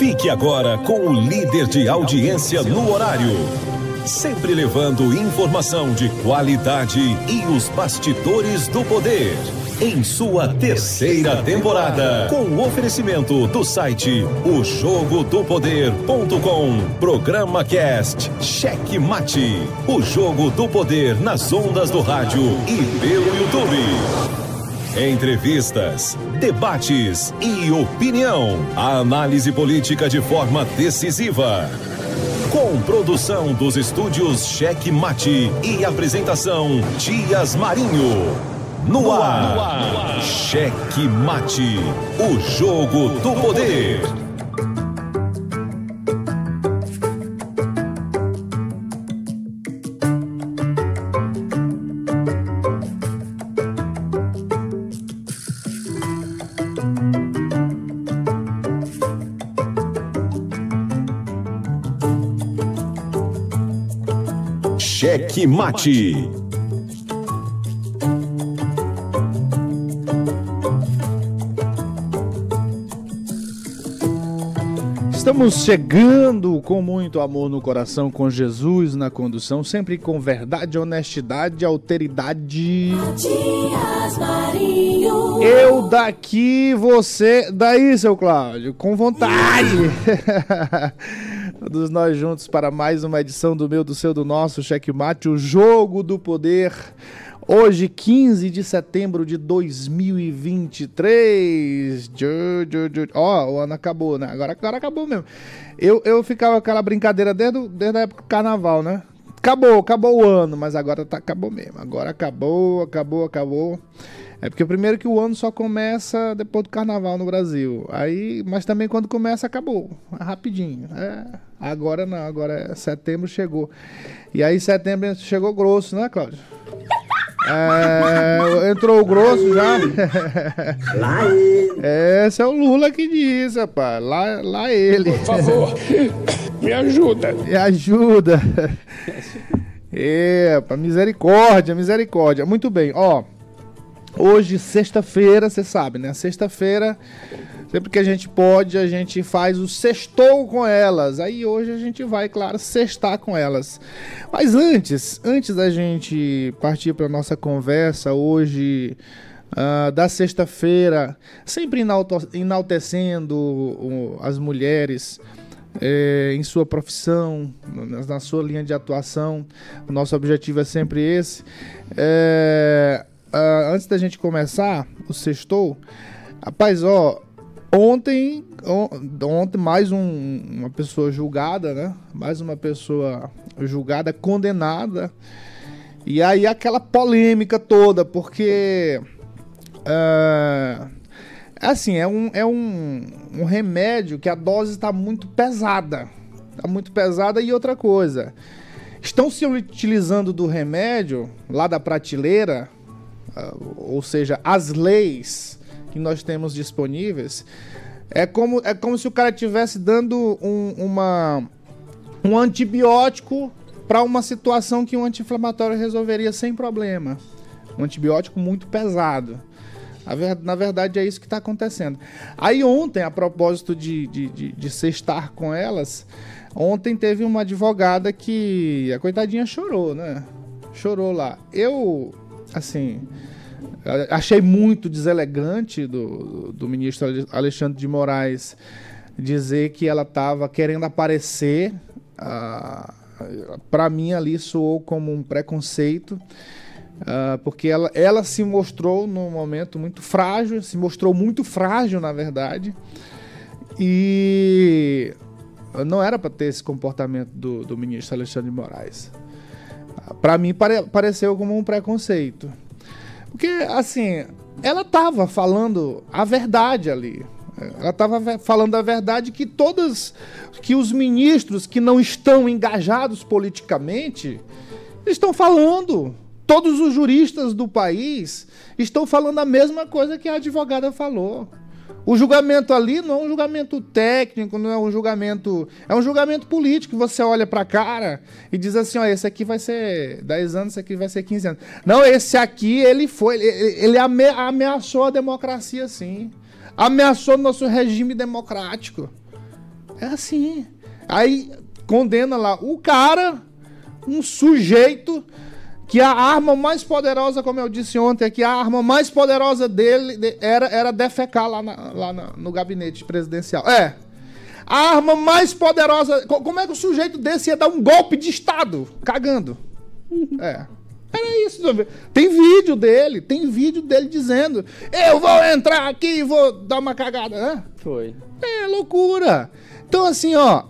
Fique agora com o líder de audiência no horário. Sempre levando informação de qualidade e os bastidores do poder. Em sua terceira temporada, com o oferecimento do site ojogodopoder.com, ProgramaCast, Xeque-Mate, o jogo do poder nas ondas do rádio e pelo YouTube. Entrevistas, debates e opinião. A análise política de forma decisiva. Com produção dos estúdios Xeque-Mate e apresentação Matias Marinho. No ar, Xeque-Mate, o jogo do poder. Xeque-Mate. Estamos chegando com muito amor no coração, com Jesus na condução, sempre com verdade, honestidade, alteridade. Matias Marinho. Eu daqui, você daí, seu Cláudio, com vontade. Todos nós juntos para mais uma edição do meu, do seu, do nosso Xeque-Mate, o jogo do poder. Hoje, 15 de setembro de 2023. Ó, o ano acabou, né? Agora acabou mesmo. Eu ficava com aquela brincadeira desde a época do carnaval, né? Acabou o ano, mas agora tá, acabou mesmo. Agora acabou. É porque primeiro que o ano só começa depois do carnaval no Brasil. Aí, mas também quando começa, acabou. Rapidinho. É. Agora não, agora é setembro chegou. E aí setembro chegou grosso, né, Cláudio? É, entrou o grosso já. Esse é o Lula que diz, rapaz. Lá ele. Por favor, me ajuda. É, rapaz, misericórdia. Muito bem, ó. Hoje, sexta-feira, você sabe, né? Sexta-feira, sempre que a gente pode, a gente faz o Sextou com Elas. Aí hoje a gente vai, claro, sextar com elas. Mas antes da gente partir para nossa conversa hoje, da sexta-feira, sempre enaltecendo as mulheres em sua profissão, na sua linha de atuação. O nosso objetivo é sempre esse. Antes da gente começar o Sextou, rapaz, ó, ontem mais uma pessoa julgada, né? Mais uma pessoa julgada, condenada. E aí aquela polêmica toda, porque assim, é um remédio que a dose está muito pesada. Tá muito pesada. E outra coisa, estão se utilizando do remédio lá da prateleira. Ou seja, as leis que nós temos disponíveis é como se o cara estivesse dando um antibiótico para uma situação que um anti-inflamatório resolveria sem problema. Um antibiótico muito pesado. Na verdade é isso que está acontecendo. Aí ontem, a propósito de sextar com elas, ontem teve uma advogada que a coitadinha chorou, né? Chorou lá. Eu... Assim, achei muito deselegante do ministro Alexandre de Moraes dizer que ela estava querendo aparecer. Para mim, ali soou como um preconceito, porque ela se mostrou num momento muito frágil, na verdade, e não era para ter esse comportamento do ministro Alexandre de Moraes. Pra mim, pareceu como um preconceito. Porque, assim, ela tava falando a verdade ali. Ela tava falando a verdade que os ministros que não estão engajados politicamente estão falando. Todos os juristas do país estão falando a mesma coisa que a advogada falou. O julgamento ali não é um julgamento técnico, não é um julgamento... É um julgamento político, você olha pra cara e diz assim, ó, esse aqui vai ser 10 anos, esse aqui vai ser 15 anos. Não, esse aqui, ele ameaçou a democracia, sim. Ameaçou o nosso regime democrático. É assim. Aí condena lá o cara, um sujeito, que a arma mais poderosa, como eu disse ontem, é que a arma mais poderosa dele era defecar lá no gabinete presidencial. É. A arma mais poderosa... Como é que o sujeito desse ia dar um golpe de Estado? Cagando. É. Era isso. Tem vídeo dele dizendo: eu vou entrar aqui e vou dar uma cagada. É? Foi. É loucura. Então, assim, ó...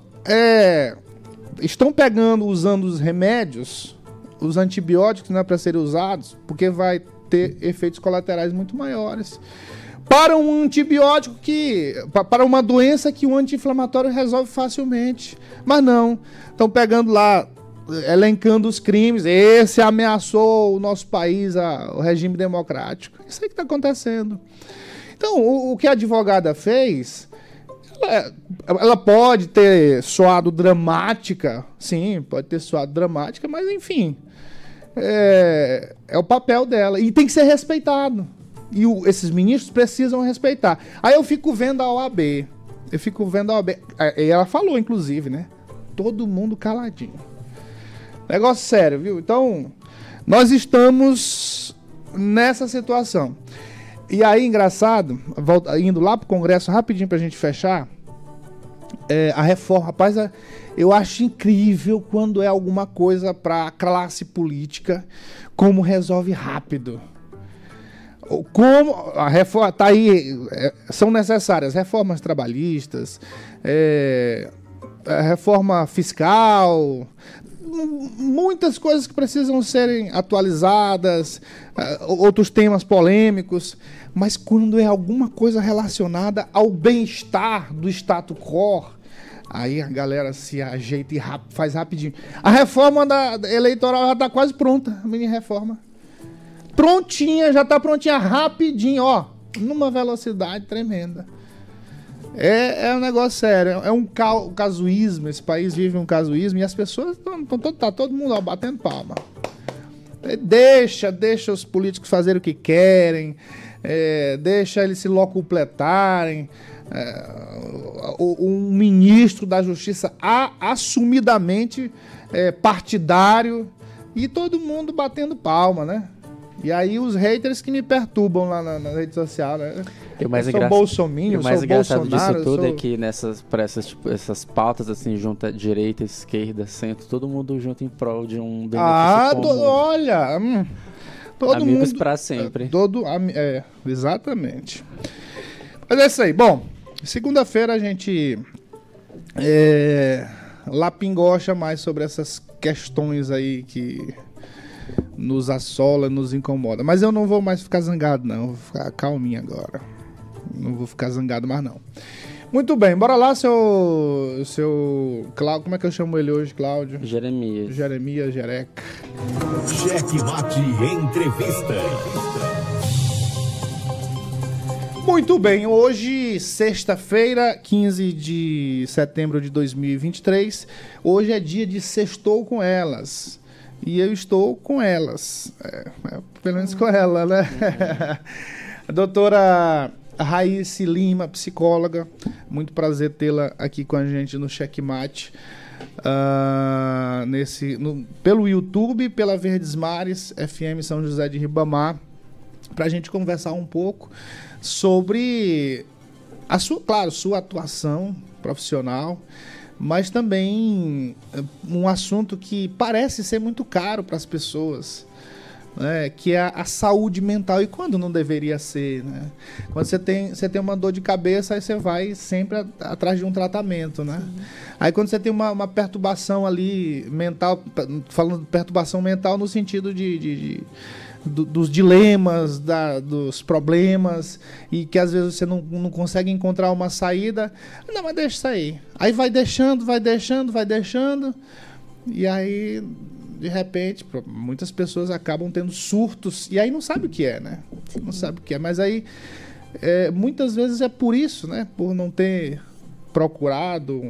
Estão pegando, usando os remédios, os antibióticos, né, para serem usados, porque vai ter efeitos colaterais muito maiores. Para um antibiótico para uma doença que o anti-inflamatório resolve facilmente. Mas não. Estão pegando lá, elencando os crimes. Esse ameaçou o nosso país, o regime democrático. Isso aí que está acontecendo. Então, o que a advogada fez, ela pode ter soado dramática. Sim, pode ter soado dramática, mas enfim. É o papel dela. E tem que ser respeitado. E esses ministros precisam respeitar. Aí eu fico vendo a OAB. E ela falou, inclusive, né? Todo mundo caladinho. Negócio sério, viu? Então, nós estamos nessa situação. E aí, engraçado, indo lá pro Congresso, rapidinho pra gente fechar, a reforma, rapaz, eu acho incrível quando é alguma coisa pra classe política, como resolve rápido. Como a reforma tá aí, são necessárias reformas trabalhistas, reforma fiscal, muitas coisas que precisam serem atualizadas, outros temas polêmicos, mas quando é alguma coisa relacionada ao bem-estar do status quo, aí a galera se ajeita e faz rapidinho. A reforma eleitoral já está quase pronta, a mini-reforma. Prontinha, já tá prontinha rapidinho, ó, numa velocidade tremenda. É um negócio sério, é um casuísmo, esse país vive um casuísmo e as pessoas tá todo mundo ó, batendo palma. Deixa os políticos fazerem o que querem, deixa eles se locupletarem. Um ministro da Justiça assumidamente partidário e todo mundo batendo palma, né? E aí os haters que me perturbam lá na rede social, né? Eu sou bolsominion, eu sou Bolsonaro. O mais engraçado disso tudo é que para essas pautas, assim, junta direita, esquerda, centro, todo mundo junto em prol de um benefício comum. Olha! Todo amigos mundo, pra sempre. Exatamente. Mas é isso aí. Bom, segunda-feira a gente lapingocha mais sobre essas questões aí que nos assola, nos incomoda. Mas eu não vou mais ficar zangado, não. Eu vou ficar calminho agora. Não vou ficar zangado mais, não. Muito bem, bora lá, seu Cláudio. Como é que eu chamo ele hoje, Cláudio? Jeremias Jereca. Xeque-Mate Entrevista. Muito bem, hoje, sexta-feira, 15 de setembro de 2023. Hoje é dia de Sextou com Elas. E eu estou com elas, pelo menos com ela, né? A doutora Raysse Lima, psicóloga, muito prazer tê-la aqui com a gente no Xeque-Mate, pelo YouTube, pela Verdes Mares, FM São José de Ribamar, para a gente conversar um pouco sobre a sua atuação profissional, mas também um assunto que parece ser muito caro para as pessoas, né? Que é a saúde mental, e quando não deveria ser, né? Quando você tem uma dor de cabeça, aí você vai sempre atrás de um tratamento, né? Uhum. Aí quando você tem uma perturbação ali mental, falando de perturbação mental no sentido dos dilemas, dos problemas, e que às vezes você não consegue encontrar uma saída. Não, mas deixa sair. Aí vai deixando. E aí, de repente, muitas pessoas acabam tendo surtos. E aí não sabe o que é, né? Não sabe o que é. Mas aí, muitas vezes é por isso, né? Por não ter procurado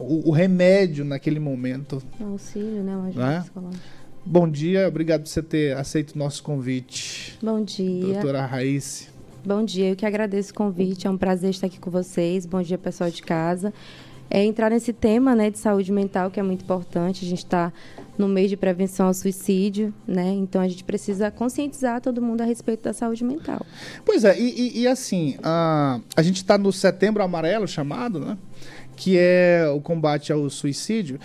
o remédio naquele momento. É um auxílio, né? Bom dia, obrigado por você ter aceito o nosso convite. Bom dia. Doutora Raysse. Bom dia, eu que agradeço o convite, é um prazer estar aqui com vocês. Bom dia, pessoal de casa. Entrar nesse tema, né, de saúde mental, que é muito importante. A gente está no mês de prevenção ao suicídio, né? Então, a gente precisa conscientizar todo mundo a respeito da saúde mental. Pois é, e assim, a gente está no Setembro Amarelo, chamado, né? Que é o combate ao suicídio.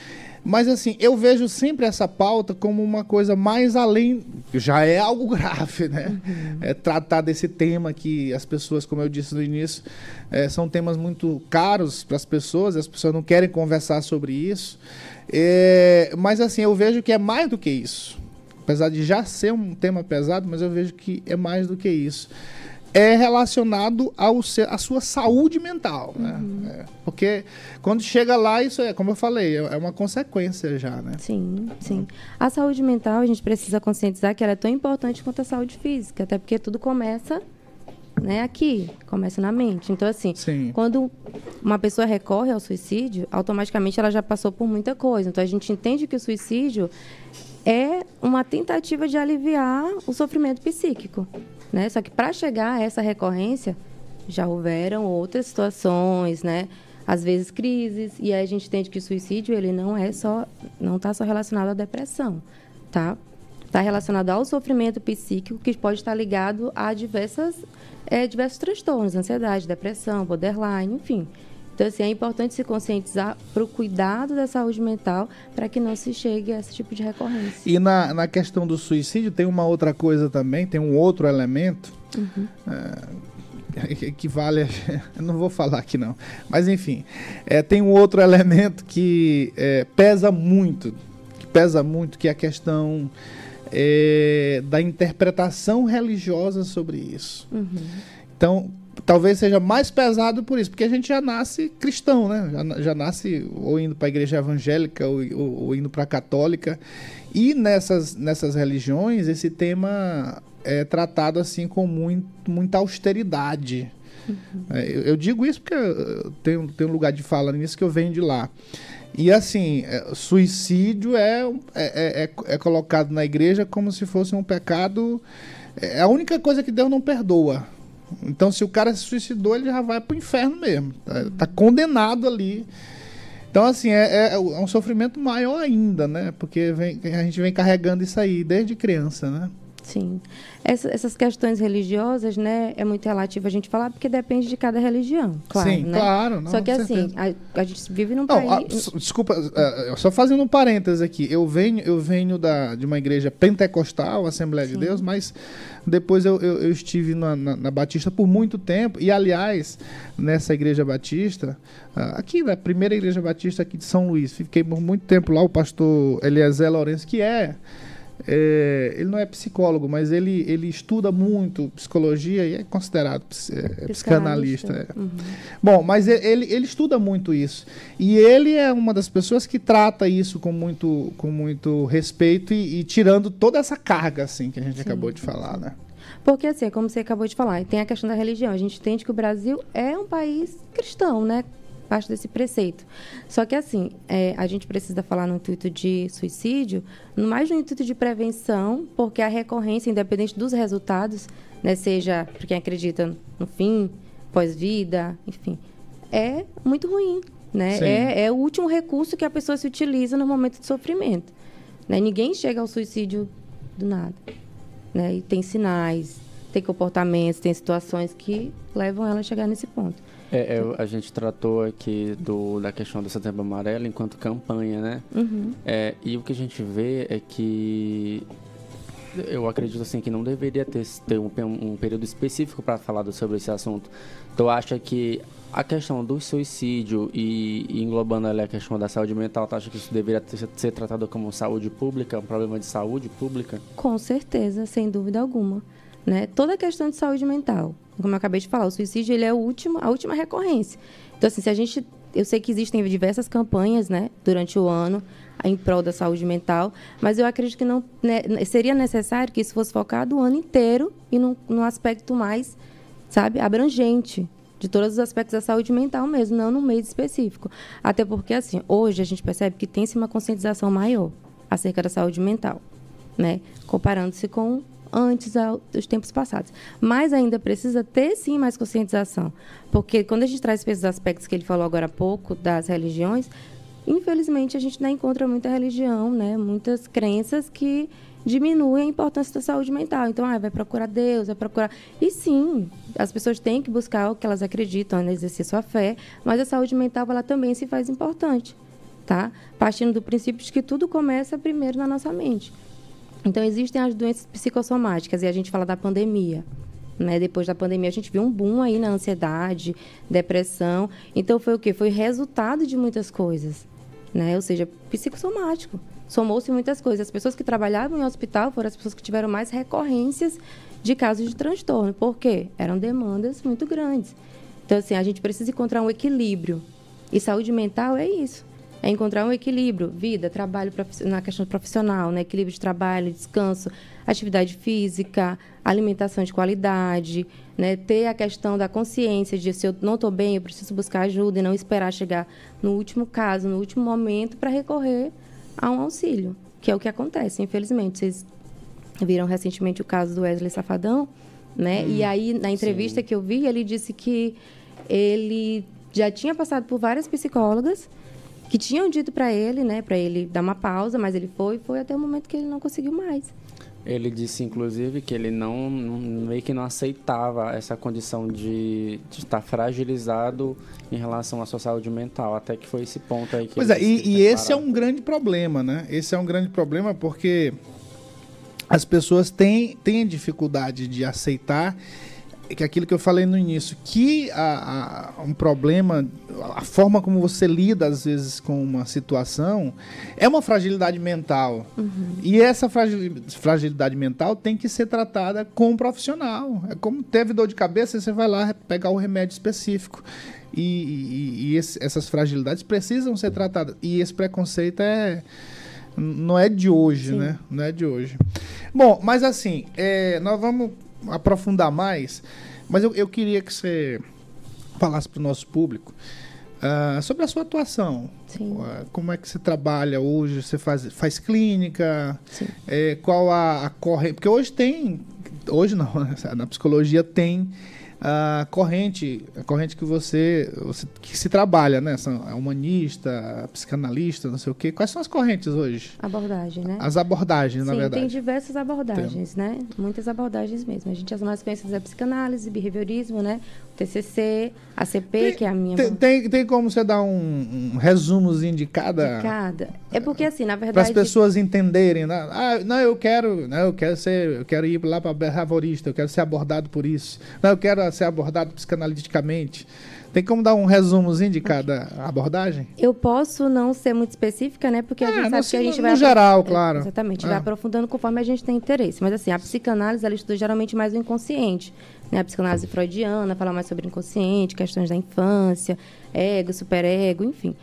Mas, assim, eu vejo sempre essa pauta como uma coisa mais além, já é algo grave, né? Uhum. Tratar desse tema que as pessoas, como eu disse no início, são temas muito caros para as pessoas não querem conversar sobre isso. Mas, assim, eu vejo que é mais do que isso. Apesar de já ser um tema pesado, mas eu vejo que é mais do que isso. É relacionado à sua saúde mental, né? Uhum. Porque quando chega lá, isso é, como eu falei, é uma consequência já, né? Sim, sim. A saúde mental, a gente precisa conscientizar que ela é tão importante quanto a saúde física, até porque tudo começa, né, aqui, começa na mente. Então, assim, sim, quando uma pessoa recorre ao suicídio, automaticamente ela já passou por muita coisa. Então, a gente entende que o suicídio é uma tentativa de aliviar o sofrimento psíquico, né? Só que para chegar a essa recorrência, já houveram outras situações, né? Às vezes crises, e aí a gente entende que o suicídio, ele não está só relacionado à depressão, tá? Está relacionado ao sofrimento psíquico, que pode estar ligado a diversos transtornos, ansiedade, depressão, borderline, enfim. Então, assim, é importante se conscientizar para o cuidado da saúde mental, para que não se chegue a esse tipo de recorrência. E na questão do suicídio, tem uma outra coisa também, tem um outro elemento, uhum, que vale... Eu não vou falar aqui, não. Mas, enfim, tem um outro elemento que pesa muito, que é a questão da interpretação religiosa sobre isso. Uhum. Então, talvez seja mais pesado por isso, porque a gente já nasce cristão, né? Já nasce ou indo para a igreja evangélica ou indo para a católica. E nessas religiões, esse tema é tratado assim com muita austeridade. Uhum. Eu digo isso porque eu tenho um lugar de fala nisso, que eu venho de lá. E assim, suicídio é colocado na igreja como se fosse um pecado. É a única coisa que Deus não perdoa. Então, se o cara se suicidou, ele já vai pro inferno mesmo. Tá condenado ali. Então, assim, é um sofrimento maior ainda, né? Porque a gente vem carregando isso aí desde criança, né? Sim. Essas questões religiosas, né, é muito relativo a gente falar, porque depende de cada religião, claro. Sim, né? Claro. Não, só que, assim, a gente vive num país... Desculpa, só fazendo um parênteses aqui. Eu venho de uma igreja pentecostal, Assembleia, sim, de Deus, mas depois eu estive na Batista por muito tempo. E, aliás, nessa igreja Batista, aqui na Primeira Igreja Batista aqui de São Luís, fiquei por muito tempo lá, o pastor Eliezer Lourenço, que ele não é psicólogo, mas ele estuda muito psicologia e é considerado psicanalista. Uhum. Bom, mas ele estuda muito isso. E ele é uma das pessoas que trata isso com muito respeito e tirando toda essa carga assim, que a gente, sim, acabou de falar, né? Porque, assim, como você acabou de falar, tem a questão da religião. A gente entende que o Brasil é um país cristão, né? Parte desse preceito. Só que, assim, a gente precisa falar no intuito de suicídio, mais no intuito de prevenção, porque a recorrência, independente dos resultados, né, seja para quem acredita no fim, pós-vida, enfim, é muito ruim, né? É o último recurso que a pessoa se utiliza no momento de sofrimento, né? Ninguém chega ao suicídio do nada, né? E tem sinais, tem comportamentos, tem situações que levam ela a chegar nesse ponto. A gente tratou aqui da questão do Setembro Amarelo enquanto campanha, né? Uhum. E o que a gente vê é que eu acredito, assim, que não deveria ter um período específico para falar sobre esse assunto. Então, acha que a questão do suicídio e englobando ali a questão da saúde mental, tu acha que isso deveria ser tratado como saúde pública, um problema de saúde pública? Com certeza, sem dúvida alguma, né? Toda a questão de saúde mental, como eu acabei de falar, o suicídio, ele é a última recorrência. Então, assim, se a gente... Eu sei que existem diversas campanhas, né, durante o ano em prol da saúde mental, mas eu acredito que não, né, seria necessário que isso fosse focado o ano inteiro e num aspecto mais, sabe, abrangente, de todos os aspectos da saúde mental mesmo, não num mês específico. Até porque, assim, hoje a gente percebe que tem-se uma conscientização maior acerca da saúde mental, né, comparando-se com antes aos tempos passados. Mas ainda precisa ter, sim, mais conscientização. Porque quando a gente traz esses aspectos que ele falou agora há pouco, das religiões, infelizmente a gente ainda encontra muita religião, né? Muitas crenças que diminuem a importância da saúde mental. Então, vai procurar Deus, vai procurar... E sim, as pessoas têm que buscar o que elas acreditam, né? Exercer sua fé, mas a saúde mental ela também se faz importante, tá? Partindo do princípio de que tudo começa primeiro na nossa mente. Então, existem as doenças psicossomáticas, e a gente fala da pandemia, né? Depois da pandemia, a gente viu um boom aí na ansiedade, depressão. Então, foi o quê? Foi resultado de muitas coisas, né? Ou seja, psicossomático. Somou-se muitas coisas. As pessoas que trabalhavam em hospital foram as pessoas que tiveram mais recorrências de casos de transtorno. Por quê? Eram demandas muito grandes. Então, assim, a gente precisa encontrar um equilíbrio. E saúde mental é isso. É encontrar um equilíbrio. Vida, trabalho, na questão profissional, né? Equilíbrio de trabalho, descanso, atividade física, alimentação de qualidade, né? Ter a questão da consciência de se eu não estou bem, eu preciso buscar ajuda e não esperar chegar no último caso, no último momento, para recorrer a um auxílio, que é o que acontece, infelizmente. Vocês viram recentemente o caso do Wesley Safadão, né? E aí, na entrevista que eu vi, ele disse que ele já tinha passado por várias psicólogas que tinham dito para ele, né, para ele dar uma pausa, mas ele foi até o momento que ele não conseguiu mais. Ele disse, inclusive, que ele meio que não aceitava essa condição de estar fragilizado em relação à sua saúde mental, até que foi esse ponto aí que... Pois é, e esse é um grande problema, né? Esse é um grande problema porque as pessoas têm dificuldade de aceitar que aquilo que eu falei no início, que um problema, a forma como você lida, às vezes, com uma situação, é uma fragilidade mental. Uhum. E essa fragilidade mental tem que ser tratada com um profissional. É como teve dor de cabeça, você vai lá pegar o remédio específico. E essas fragilidades precisam ser tratadas. E esse preconceito não é de hoje, sim, né? Não é de hoje. Bom, mas assim, nós vamos aprofundar mais, mas eu queria que você falasse para o nosso público sobre a sua atuação. Como é que você trabalha hoje? Você faz clínica? Qual a corrente? Porque hoje tem, hoje não, na psicologia tem a corrente que você que se trabalha, né? Humanista, psicanalista, não sei o quê. Quais são as correntes hoje? Abordagem, né? As abordagens, sim, na verdade. Sim, tem diversas abordagens, né? Muitas abordagens mesmo. A gente, as mais conhecidas é a psicanálise, behaviorismo, né? O TCC, a CP, que é a minha... Tem como você dar um resumozinho de cada... É porque, assim, na verdade... Para as pessoas entenderem, né? Eu quero ir lá para behaviorista, eu quero ser abordado por isso. Não, eu quero ser abordado psicanaliticamente. Tem como dar um resumozinho de cada abordagem? Eu posso não ser muito específica, né? Porque a gente sabe que a gente vai... No geral, claro. Exatamente, vai aprofundando conforme a gente tem interesse. Mas, assim, a psicanálise, ela estuda geralmente mais o inconsciente, né? A psicanálise freudiana, fala mais sobre o inconsciente, questões da infância, ego, superego, enfim.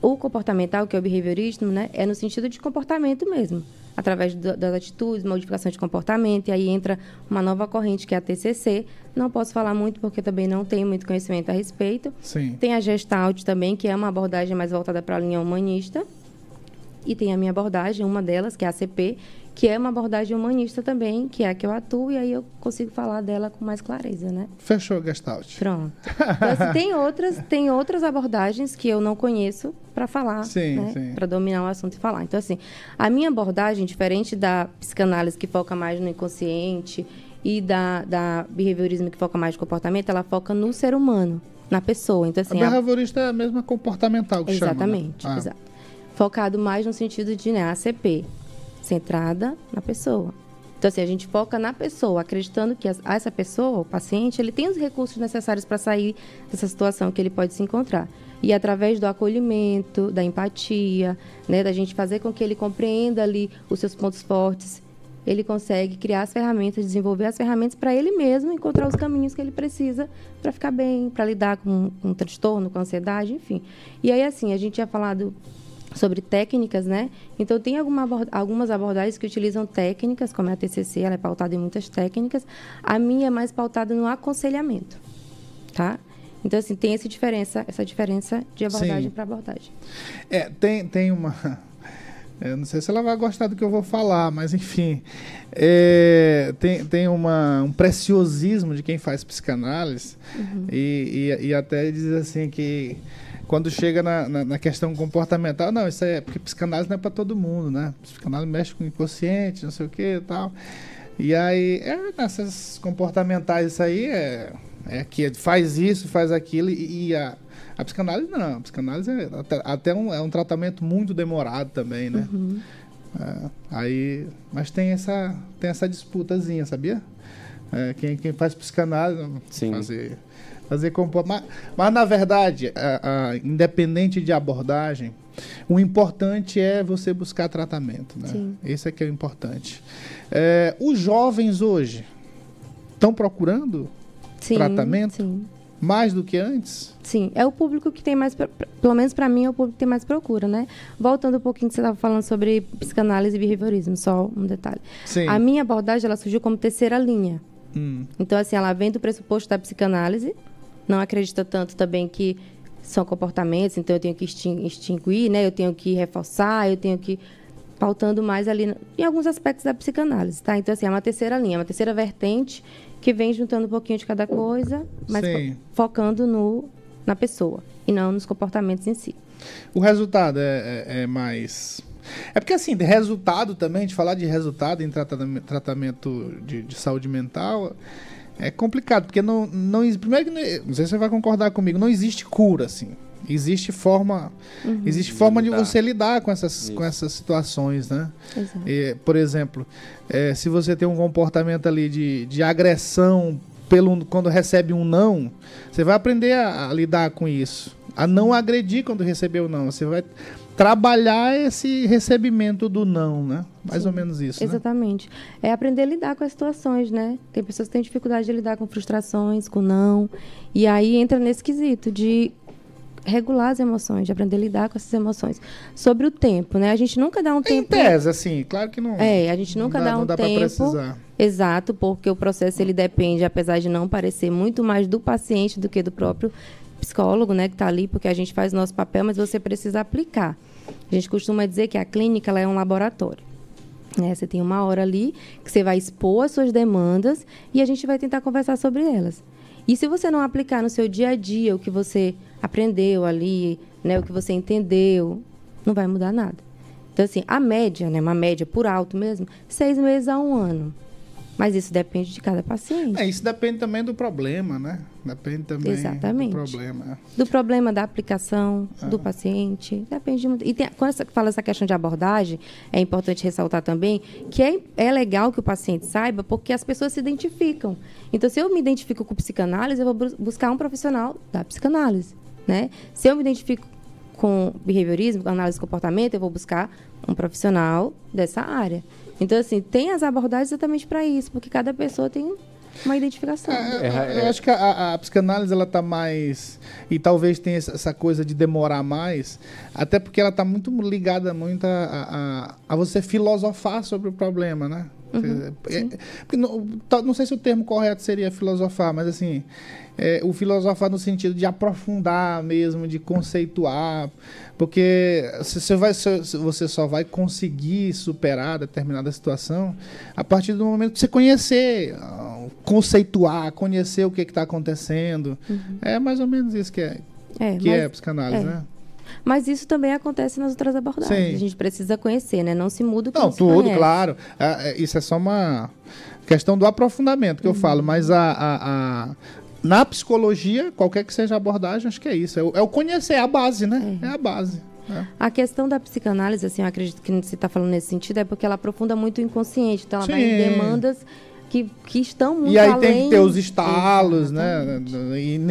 O comportamental, que é o behaviorismo, né? É no sentido de comportamento mesmo, através das atitudes, modificação de comportamento, e aí entra uma nova corrente, que é a TCC. Não posso falar muito, porque também não tenho muito conhecimento a respeito. Sim. Tem a Gestalt também, que é uma abordagem mais voltada para a linha humanista. E tem a minha abordagem, uma delas, que é a CP, que é uma abordagem humanista também, que é a que eu atuo, e aí eu consigo falar dela com mais clareza, né? Fechou, Gestalt. Pronto. Então, assim, tem outras abordagens que eu não conheço para falar, né? Para dominar o assunto e falar. Então, assim, a minha abordagem, diferente da psicanálise, que foca mais no inconsciente, e da behaviorismo, que foca mais no comportamento, ela foca no ser humano, na pessoa. Então, assim, a behaviorista é a mesma comportamental que exatamente, chama, né? Exato. Focado mais no sentido de, né, ACP, centrada na pessoa. Então, assim, a gente foca na pessoa, acreditando que essa pessoa, o paciente, ele tem os recursos necessários para sair dessa situação que ele pode se encontrar. E através do acolhimento, da empatia, né, da gente fazer com que ele compreenda ali os seus pontos fortes, ele consegue criar as ferramentas, desenvolver as ferramentas para ele mesmo encontrar os caminhos que ele precisa para ficar bem, para lidar com transtorno, com ansiedade, enfim. E aí, assim, a gente tinha falado sobre técnicas, né? Então, tem algumas abordagens que utilizam técnicas, como a TCC, ela é pautada em muitas técnicas. A minha é mais pautada no aconselhamento, tá? Então, assim, tem essa diferença de abordagem para abordagem. Tem uma... Eu não sei se ela vai gostar do que eu vou falar, mas enfim. Tem um preciosismo de quem faz psicanálise, uhum. e até diz assim que quando chega na questão comportamental, não, isso é porque psicanálise não é para todo mundo, né? Psicanálise mexe com o inconsciente, não sei o que e tal. E aí, nessas comportamentais, isso aí é que faz isso, faz aquilo, e a psicanálise não. A psicanálise é até um tratamento muito demorado também, né? Uhum. Aí, mas tem essa disputazinha, sabia? Quem faz psicanálise, sim. fazer comportamento. Mas na verdade, independente de abordagem, o importante é você buscar tratamento, né? Sim. Esse é que é o importante. Os jovens hoje estão procurando, sim, tratamento, sim, mais do que antes? Sim, é o público que tem mais, pelo menos para mim, é o público que tem mais procura, né? Voltando um pouquinho que você estava falando sobre psicanálise e behaviorismo, só um detalhe. Sim. A minha abordagem, ela surgiu como terceira linha. Então, assim, ela vem do pressuposto da psicanálise, não acredita tanto também que são comportamentos, então eu tenho que extinguir, né? Eu tenho que reforçar, eu tenho que... pautando mais ali em alguns aspectos da psicanálise, tá? Então, assim, é uma terceira linha, uma terceira vertente que vem juntando um pouquinho de cada coisa, mas focando na pessoa e não nos comportamentos em si. O resultado é mais... É porque, assim, resultado também, a gente falar de resultado em tratamento de saúde mental... É complicado, porque primeiro, não sei se você vai concordar comigo, não existe cura, assim. Existe forma, uhum. existe forma de você lidar com essas situações, né? E, por exemplo, se você tem um comportamento ali de agressão quando recebe um não, você vai aprender a lidar com isso. A não agredir quando receber o não. Você vai trabalhar esse recebimento do não, né? Mais, sim, ou menos isso, exatamente, né? É aprender a lidar com as situações, né? Tem pessoas que têm dificuldade de lidar com frustrações, com não. E aí entra nesse quesito de regular as emoções, de aprender a lidar com essas emoções. Sobre o tempo, né? A gente nunca dá um tempo... Em tese, assim, claro que não... a gente nunca dá um tempo... Não dá para precisar. Exato, porque o processo, ele depende, apesar de não parecer, muito mais do paciente do que do próprio... psicólogo, né, que está ali, porque a gente faz o nosso papel, mas você precisa aplicar. A gente costuma dizer que a clínica, ela é um laboratório, né? Você tem uma hora ali que você vai expor as suas demandas e a gente vai tentar conversar sobre elas. E se você não aplicar no seu dia a dia o que você aprendeu ali, né, o que você entendeu, não vai mudar nada. Então, assim, a média, né, uma média por alto mesmo, 6 meses a 1 ano. Mas isso depende de cada paciente. Isso depende também do problema, né? Depende também, exatamente, do problema. Do problema, da aplicação, do paciente. Depende muito. E quando você fala essa questão de abordagem, é importante ressaltar também que é legal que o paciente saiba, porque as pessoas se identificam. Então, se eu me identifico com psicanálise, eu vou buscar um profissional da psicanálise, né? Se eu me identifico com behaviorismo, com análise de comportamento, eu vou buscar um profissional dessa área. Então, assim, tem as abordagens exatamente para isso, porque cada pessoa tem uma identificação. Eu acho que a psicanálise, ela está mais... E talvez tenha essa coisa de demorar mais, até porque ela está muito ligada muito a você filosofar sobre o problema, né? Uhum, não sei se o termo correto seria filosofar, mas, assim, o filosofar no sentido de aprofundar mesmo, de conceituar, porque você só vai conseguir superar determinada situação a partir do momento que você conhecer, conceituar, conhecer o que está acontecendo. Uhum. É mais ou menos isso que é a psicanálise, né? Mas isso também acontece nas outras abordagens. Sim. A gente precisa conhecer, né? Não se muda o que não se conhece. Não, tudo, claro. Isso é só uma questão do aprofundamento que eu falo. Mas na psicologia, qualquer que seja a abordagem, acho que é isso. É o conhecer, é a base, né? É a base. É. A questão da psicanálise, assim, eu acredito que você está falando nesse sentido, é porque ela aprofunda muito o inconsciente. Então, ela, sim, vai em demandas... Que estão muito além. E aí tem que ter os estalos, exatamente,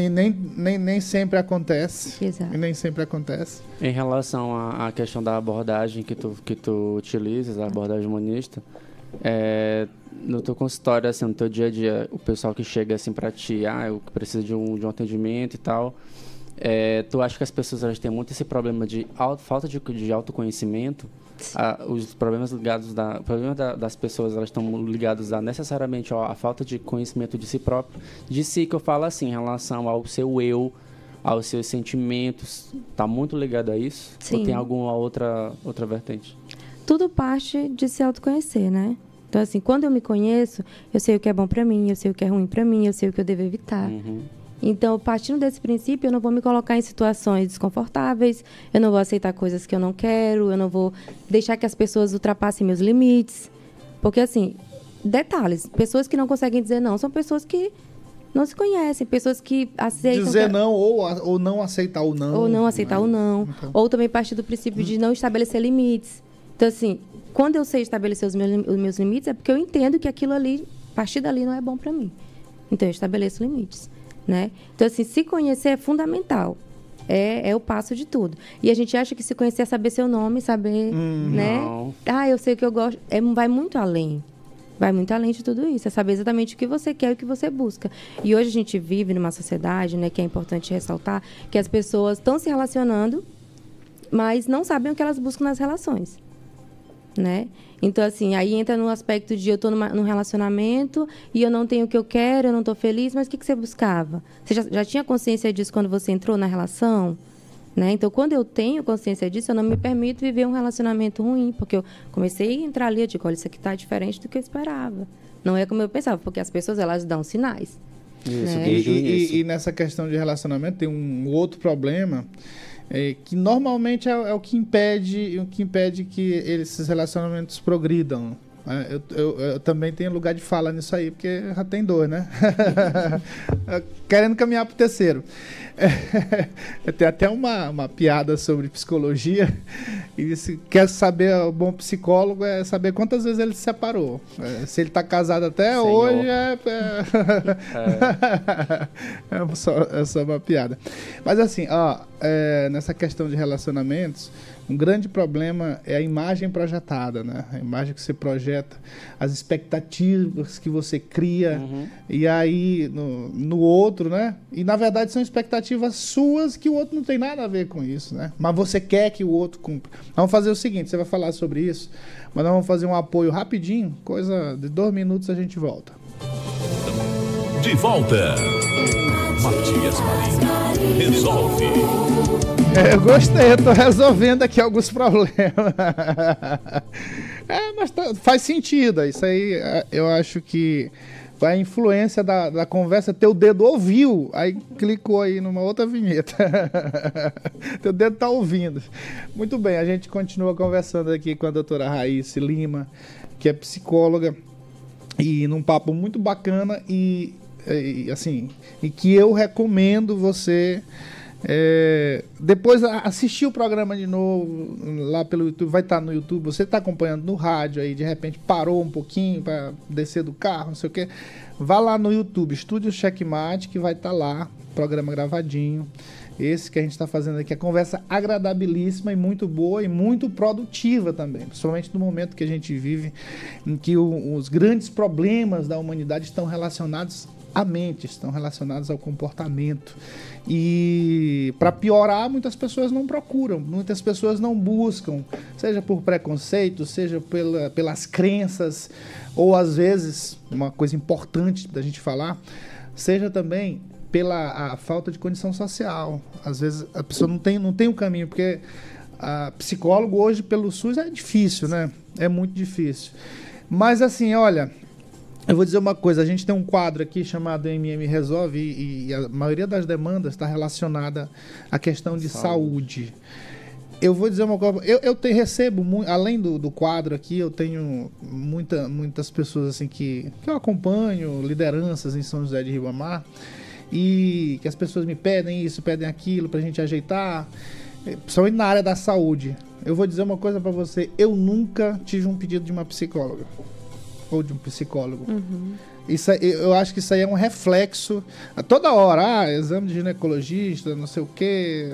né? E nem sempre acontece. Exato. E nem sempre acontece. Em relação à questão da abordagem que tu utilizas, a abordagem humanista, no teu consultório, assim, no teu dia a dia, o pessoal que chega assim para ti, eu preciso de um atendimento e tal, tu acha que as pessoas, elas têm muito esse problema de falta de autoconhecimento? Os problemas ligados das pessoas, elas estão ligados necessariamente à falta de conhecimento de si próprio, de si, que eu falo assim, em relação ao seu eu, aos seus sentimentos. Está muito ligado a isso? Sim. Ou tem alguma outra vertente? tudo parte de se autoconhecer, né? Então, assim, quando eu me conheço, eu sei o que é bom para mim, eu sei o que é ruim para mim, eu sei o que eu devo evitar. Uhum. Então, partindo desse princípio, eu não vou me colocar em situações desconfortáveis, eu não vou aceitar coisas que eu não quero, eu não vou deixar que as pessoas ultrapassem meus limites. Porque, assim, detalhes, pessoas que não conseguem dizer não são pessoas que não se conhecem, pessoas que aceitam... Dizer que... não ou não aceitar o não. Ou não aceitar o não. Então... Ou também partir do princípio de não estabelecer limites. Então, assim, quando eu sei estabelecer os meus limites, é porque eu entendo que aquilo ali, a partir dali, não é bom para mim. Então, eu estabeleço limites. Né? Então, assim, se conhecer é fundamental. É o passo de tudo. E a gente acha que se conhecer é saber seu nome, saber... né? Não. Ah, eu sei o que eu gosto. É, vai muito além. Vai muito além de tudo isso. É saber exatamente o que você quer e o que você busca. E hoje a gente vive numa sociedade, né, que é importante ressaltar, que as pessoas estão se relacionando, mas não sabem o que elas buscam nas relações. Né? Então, assim, aí entra no aspecto de eu estou num relacionamento e eu não tenho o que eu quero, eu não estou feliz, mas o que, que você buscava? Você já tinha consciência disso quando você entrou na relação? Né? Então, quando eu tenho consciência disso, eu não me permito viver um relacionamento ruim, porque eu comecei a entrar ali, eu digo, olha, isso aqui está diferente do que eu esperava. Não é como eu pensava, porque as pessoas, elas dão sinais. Isso, né? E nessa questão de relacionamento tem um outro problema... É, que normalmente é o que impede que esses relacionamentos progridam. Eu também tenho lugar de falar nisso aí, porque já tem dois, né? Querendo caminhar para o terceiro. Tem até uma piada sobre psicologia. E disse, quer saber, o bom psicólogo é saber quantas vezes ele se separou. Se ele está casado até Senhor. Hoje, é só uma piada. Mas assim, nessa questão de relacionamentos, um grande problema é a imagem projetada, né? A imagem que você projeta, as expectativas que você cria, e aí no outro, né? E na verdade são expectativas suas que o outro não tem nada a ver com isso, né? Mas você quer que o outro cumpra. Vamos fazer o seguinte, você vai falar sobre isso, mas nós vamos fazer um apoio rapidinho, coisa de 2 minutos a gente volta. De volta, Matias Marinho resolve. Eu gostei, eu tô resolvendo aqui alguns problemas. Mas faz sentido, isso aí eu acho que a influência da conversa, teu dedo ouviu, aí clicou aí numa outra vinheta. Teu dedo tá ouvindo. Muito bem, a gente continua conversando aqui com a doutora Raysse Lima, que é psicóloga, e num papo muito bacana e que eu recomendo você... depois assistir o programa de novo lá pelo YouTube, vai estar no YouTube, você está acompanhando no rádio aí, de repente parou um pouquinho para descer do carro, não sei o que, vá lá no YouTube, Studios Xeque-Mate, que vai estar lá, programa gravadinho, esse que a gente está fazendo aqui, a conversa agradabilíssima e muito boa e muito produtiva também, principalmente no momento que a gente vive, em que os grandes problemas da humanidade estão relacionados à mente, estão relacionados ao comportamento. E para piorar, muitas pessoas não procuram, muitas pessoas não buscam, seja por preconceito, seja pelas crenças, ou às vezes, uma coisa importante da gente falar, seja também pela falta de condição social. Às vezes a pessoa não tem um caminho, porque psicólogo hoje pelo SUS é difícil, né? É muito difícil. Mas assim, olha... Eu vou dizer uma coisa, a gente tem um quadro aqui chamado MM Resolve e a maioria das demandas está relacionada à questão de saúde. Eu vou dizer uma coisa, eu recebo, além do quadro aqui, eu tenho muitas pessoas assim que eu acompanho, lideranças em São José de Ribamar, e que as pessoas me pedem isso, pedem aquilo para a gente ajeitar, principalmente na área da saúde. Eu vou dizer uma coisa para você, eu nunca tive um pedido de uma psicóloga. Ou de um psicólogo. Isso, eu acho que isso aí é um reflexo a toda hora, exame de ginecologista, não sei o quê,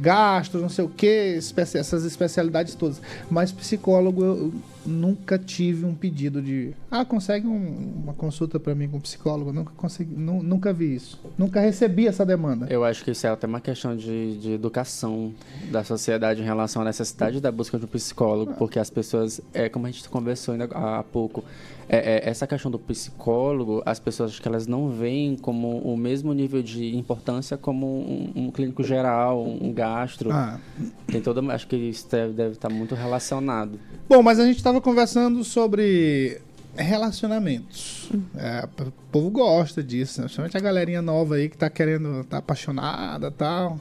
gastro, não sei o quê, essas especialidades todas. Mas psicólogo, eu nunca tive um pedido de consegue uma consulta para mim com um psicólogo? Nunca consegui, nunca vi isso, nunca recebi essa demanda. Eu acho que isso é até uma questão de educação da sociedade em relação à necessidade da busca de um psicólogo, porque as pessoas, como a gente conversou ainda há pouco, essa questão do psicólogo, as pessoas acho que elas não veem como o mesmo nível de importância como um clínico geral, um gastro. Ah. Tem toda, acho que isso deve estar muito relacionado. Bom, mas a gente estava conversando sobre relacionamentos. É, o povo gosta disso, principalmente a galerinha nova aí que tá querendo, tá apaixonada e tal.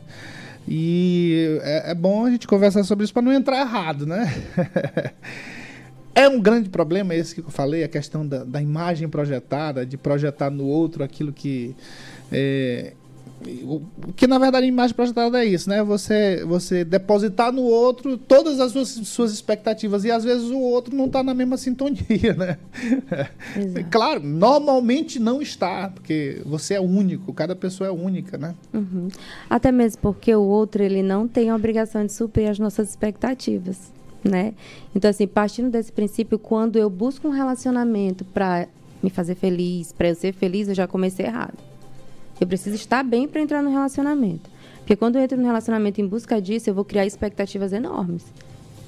E é bom a gente conversar sobre isso para não entrar errado, né? É um grande problema esse que eu falei, a questão da imagem projetada, de projetar no outro aquilo que... que na verdade a imagem projetada é isso, né? Você depositar no outro todas as suas expectativas e às vezes o outro não está na mesma sintonia, né? Exato. Claro, normalmente não está, porque você é único, cada pessoa é única, né? Uhum. Até mesmo porque o outro, ele não tem a obrigação de suprir as nossas expectativas, né? Então, assim, partindo desse princípio, quando eu busco um relacionamento para me fazer feliz, para eu ser feliz, eu já comecei errado. Eu preciso estar bem para entrar no relacionamento. Porque quando eu entro no relacionamento em busca disso, eu vou criar expectativas enormes.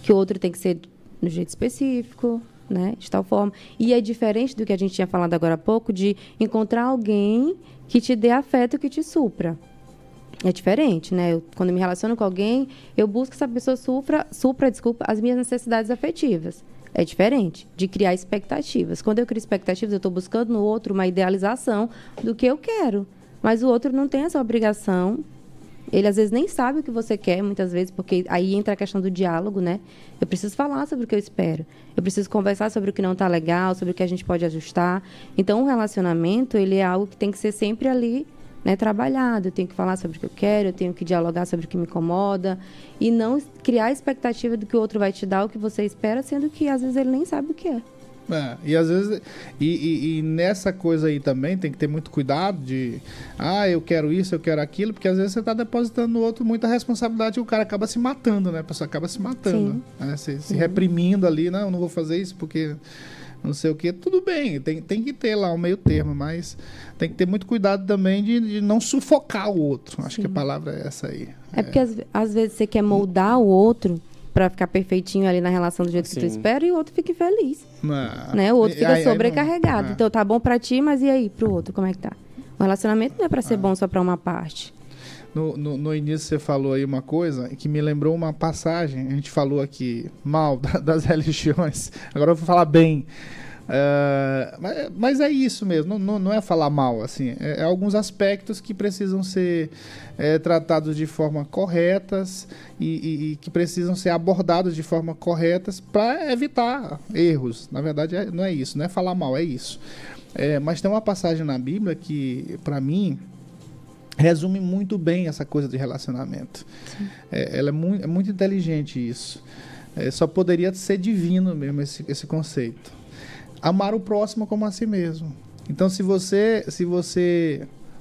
Que o outro tem que ser do jeito específico, né? De tal forma. E é diferente do que a gente tinha falado agora há pouco, de encontrar alguém que te dê afeto, que te supra. É diferente, né? Quando eu me relaciono com alguém, eu busco que essa pessoa supra as minhas necessidades afetivas. É diferente de criar expectativas. Quando eu crio expectativas, eu estou buscando no outro uma idealização do que eu quero. Mas o outro não tem essa obrigação. Ele, às vezes, nem sabe o que você quer, muitas vezes, porque aí entra a questão do diálogo, né? Eu preciso falar sobre o que eu espero. Eu preciso conversar sobre o que não está legal, sobre o que a gente pode ajustar. Então, o relacionamento, ele é algo que tem que ser sempre ali, né, trabalhado. Eu tenho que falar sobre o que eu quero, eu tenho que dialogar sobre o que me incomoda. E não criar a expectativa do que o outro vai te dar, o que você espera, sendo que, às vezes, ele nem sabe o que é. É, e às vezes e nessa coisa aí também tem que ter muito cuidado de eu quero isso, eu quero aquilo, porque às vezes você está depositando no outro muita responsabilidade e o cara acaba se matando, né? A pessoa acaba se matando, né? se reprimindo ali, não, eu não vou fazer isso porque não sei o que. Tudo bem, tem que ter lá um meio termo, mas tem que ter muito cuidado também de não sufocar o outro. Acho que a palavra é essa aí. É porque às vezes você quer moldar o outro para ficar perfeitinho ali na relação do jeito que tu espera, e o outro fica infeliz. Né? O outro fica sobrecarregado. Não. Então, tá bom para ti, mas e aí, pro outro, como é que tá? O relacionamento não é para ser bom só para uma parte. No início você falou aí uma coisa que me lembrou uma passagem. A gente falou aqui mal das religiões. Agora eu vou falar bem. Mas é isso mesmo, não é falar mal, assim, é alguns aspectos que precisam ser tratados de forma corretas e que precisam ser abordados de forma corretas para evitar erros. Na verdade, não é isso, não é falar mal, é isso. Mas tem uma passagem na Bíblia que, para mim, resume muito bem essa coisa de relacionamento. Ela é muito inteligente isso. Só poderia ser divino mesmo esse conceito. Amar o próximo como a si mesmo. Então, se você